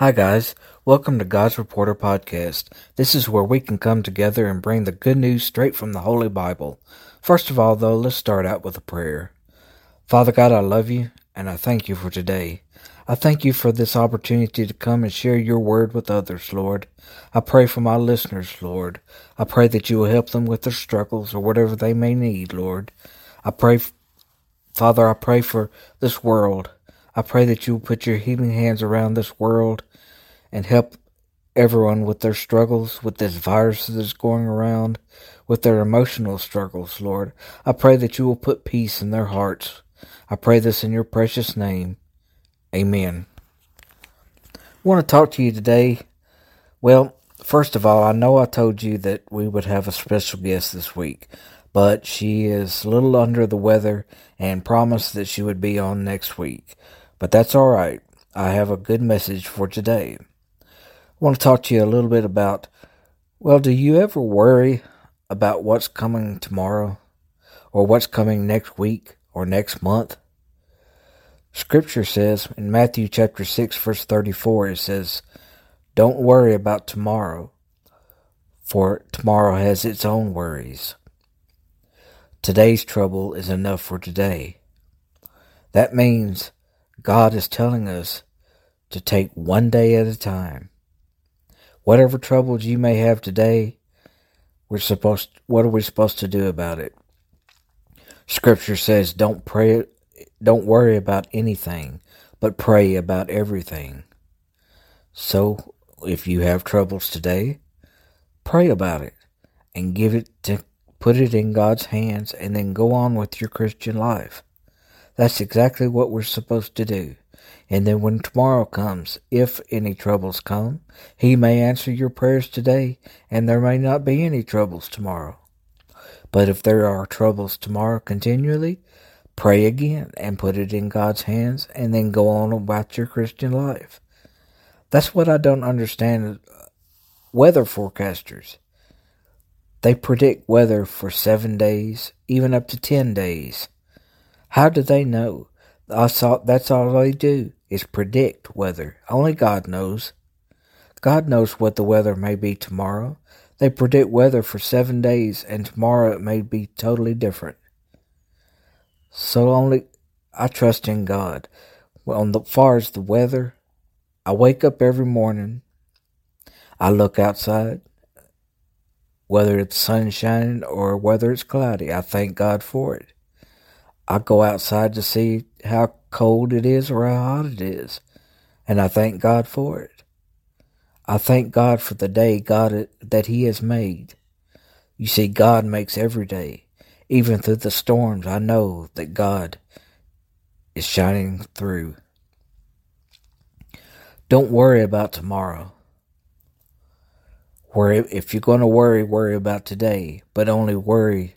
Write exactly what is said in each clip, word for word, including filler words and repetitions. Hi guys, welcome to God's Reporter Podcast. This is where we can come together and bring the good news straight from the Holy Bible. First of all though, let's start out with a prayer. Father God, I love you and I thank you for today. I thank you for this opportunity to come and share your word with others, Lord. I pray for my listeners, Lord. I pray that you will help them with their struggles or whatever they may need, Lord. I pray, f- Father, I pray for this world. I pray that you will put your healing hands around this world and help everyone with their struggles, with this virus that is going around, with their emotional struggles, Lord. I pray that you will put peace in their hearts. I pray this in your precious name. Amen. I want to talk to you today. Well, first of all, I know I told you that we would have a special guest this week, but she is a little under the weather and promised that she would be on next week. But that's all right. I have a good message for today. I want to talk to you a little bit about, well, do you ever worry about what's coming tomorrow or what's coming next week or next month? Scripture says in Matthew chapter six, verse thirty-four, it says, "Don't worry about tomorrow, for tomorrow has its own worries. Today's trouble is enough for today." That means God is telling us to take one day at a time. Whatever troubles you may have today, we're supposed. What are we supposed to do about it? Scripture says, "Don't pray. Don't worry about anything, but pray about everything." So, if you have troubles today, pray about it and give it to, put it in God's hands, and then go on with your Christian life. That's exactly what we're supposed to do. And then when tomorrow comes, if any troubles come, He may answer your prayers today, and there may not be any troubles tomorrow. But if there are troubles tomorrow continually, pray again and put it in God's hands, and then go on about your Christian life. That's what I don't understand. Weather forecasters, they predict weather for seven days, even up to ten days. How do they know? I saw, that's all they do is predict weather. Only God knows. God knows what the weather may be tomorrow. They predict weather for seven days, and tomorrow it may be totally different. So only I trust in God. Well, on the far as the weather, I wake up every morning. I look outside, whether it's sun shining or whether it's cloudy. I thank God for it. I go outside to see how cold it is or how hot it is, and I thank God for it. I thank God for the day God that He has made. You see, God makes every day. Even through the storms, I know that God is shining through. Don't worry about tomorrow. Worry, if you're going to worry, worry about today, but only worry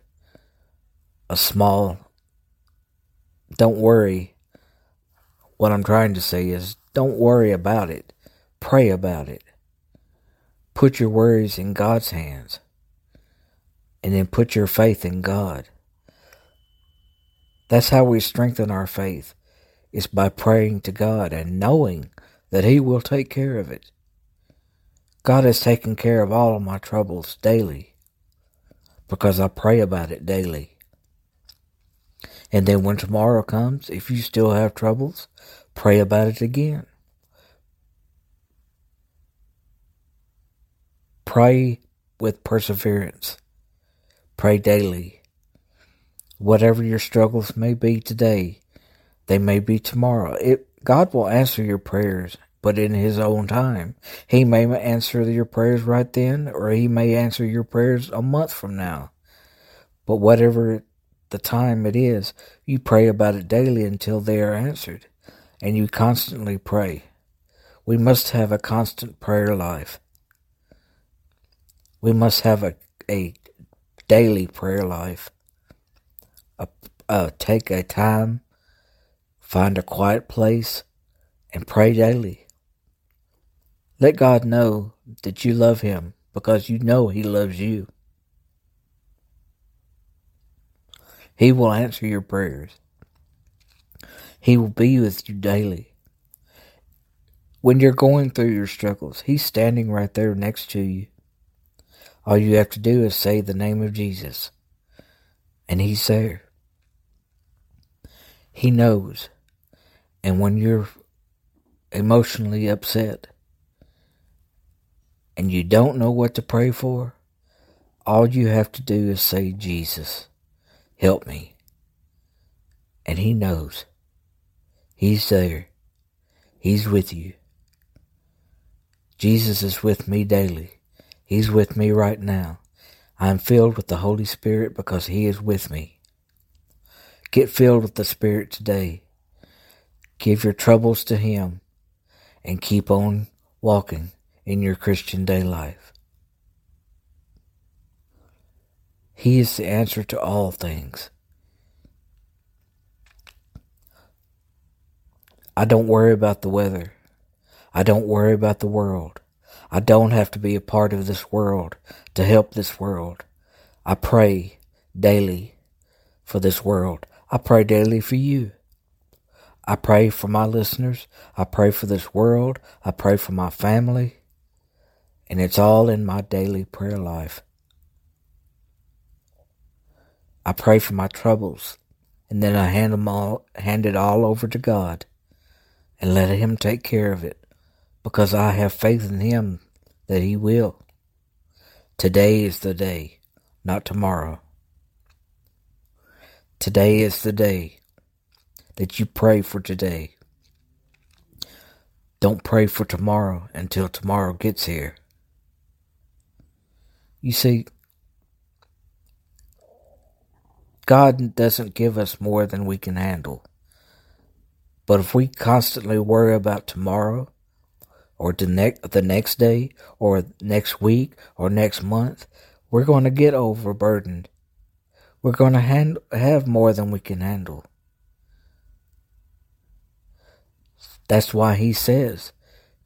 a small. Don't worry. What I'm trying to say is don't worry about it. Pray about it. Put your worries in God's hands. And then put your faith in God. That's how we strengthen our faith, is by praying to God and knowing that He will take care of it. God has taken care of all of my troubles daily because I pray about it daily. And then when tomorrow comes, if you still have troubles, pray about it again. Pray with perseverance. Pray daily. Whatever your struggles may be today, they may be tomorrow. It, God will answer your prayers, but in His own time. He may answer your prayers right then, or He may answer your prayers a month from now. But whatever the time it is, you pray about it daily until they are answered, and you constantly pray. We must have a constant prayer life. We must have a, a daily prayer life. Uh, uh, take a time, find a quiet place, and pray daily. Let God know that you love Him because you know He loves you. He will answer your prayers. He will be with you daily. When you're going through your struggles, He's standing right there next to you. All you have to do is say the name of Jesus, and He's there. He knows. And when you're emotionally upset and you don't know what to pray for, all you have to do is say, Jesus, help me. And He knows. He's there. He's with you. Jesus is with me daily. He's with me right now. I'm filled with the Holy Spirit because He is with me. Get filled with the Spirit today. Give your troubles to Him and keep on walking in your Christian day life. He is the answer to all things. I don't worry about the weather. I don't worry about the world. I don't have to be a part of this world to help this world. I pray daily for this world. I pray daily for you. I pray for my listeners. I pray for this world. I pray for my family. And it's all in my daily prayer life. I pray for my troubles, and then I hand them all, hand it all over to God and let Him take care of it, because I have faith in Him that He will. Today is the day, not tomorrow. Today is the day that you pray for today. Don't pray for tomorrow until tomorrow gets here. You see, God doesn't give us more than we can handle. But if we constantly worry about tomorrow, or the next, the next day, or next week, or next month, we're going to get overburdened. We're going to hand, have more than we can handle. That's why He says,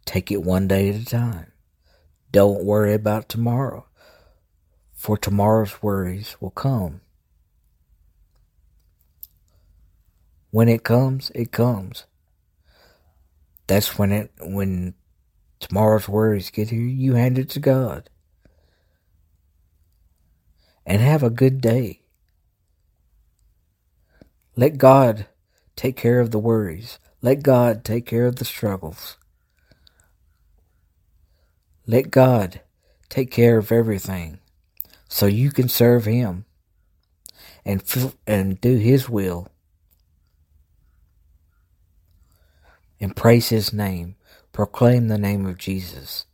take it one day at a time. Don't worry about tomorrow, for tomorrow's worries will come. When it comes, it comes. That's when it when tomorrow's worries get here, you hand it to God. And have a good day. Let God take care of the worries. Let God take care of the struggles. Let God take care of everything so you can serve Him and f- and do His will. And praise His name. Proclaim the name of Jesus.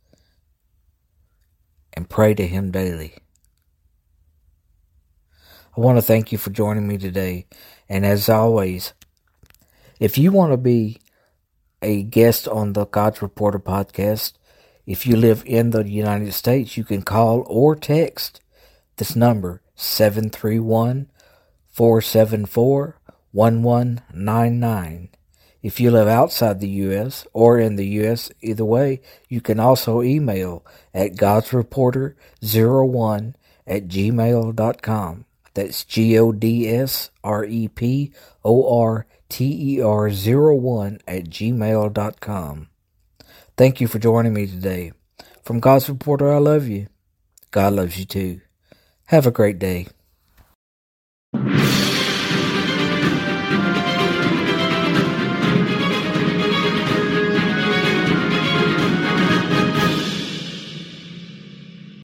And pray to Him daily. I want to thank you for joining me today. And as always, if you want to be a guest on the God's Reporter podcast, if you live in the United States, you can call or text this number, seven three one, four seven four, one one nine nine. If you live outside the U S or in the U S, either way, you can also email at godsreporter zero one at gmail dot com. That's G O D S R E P O R T E R zero one at gmail dot com. Thank you for joining me today. From God's Reporter, I love you. God loves you too. Have a great day.